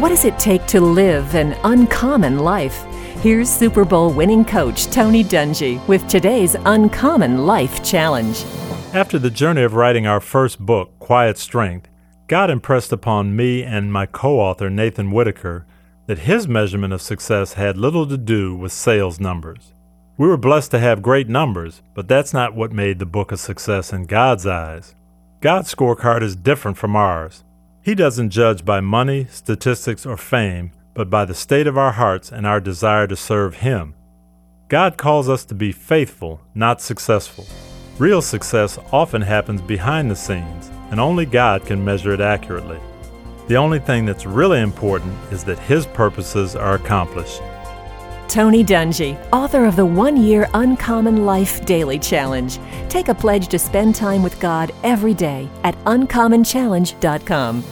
What does it take to live an uncommon life? Here's Super Bowl winning coach Tony Dungy with today's Uncommon Life Challenge. After the journey of writing our first book, Quiet Strength, God impressed upon me and my co-author Nathan Whitaker that his measurement of success had little to do with sales numbers. We were blessed to have great numbers, but that's not what made the book a success in God's eyes. God's scorecard is different from ours. He doesn't judge by money, statistics, or fame, but by the state of our hearts and our desire to serve Him. God calls us to be faithful, not successful. Real success often happens behind the scenes, and only God can measure it accurately. The only thing that's really important is that His purposes are accomplished. Tony Dungy, author of the One Year Uncommon Life Daily Challenge. Take a pledge to spend time with God every day at uncommonchallenge.com.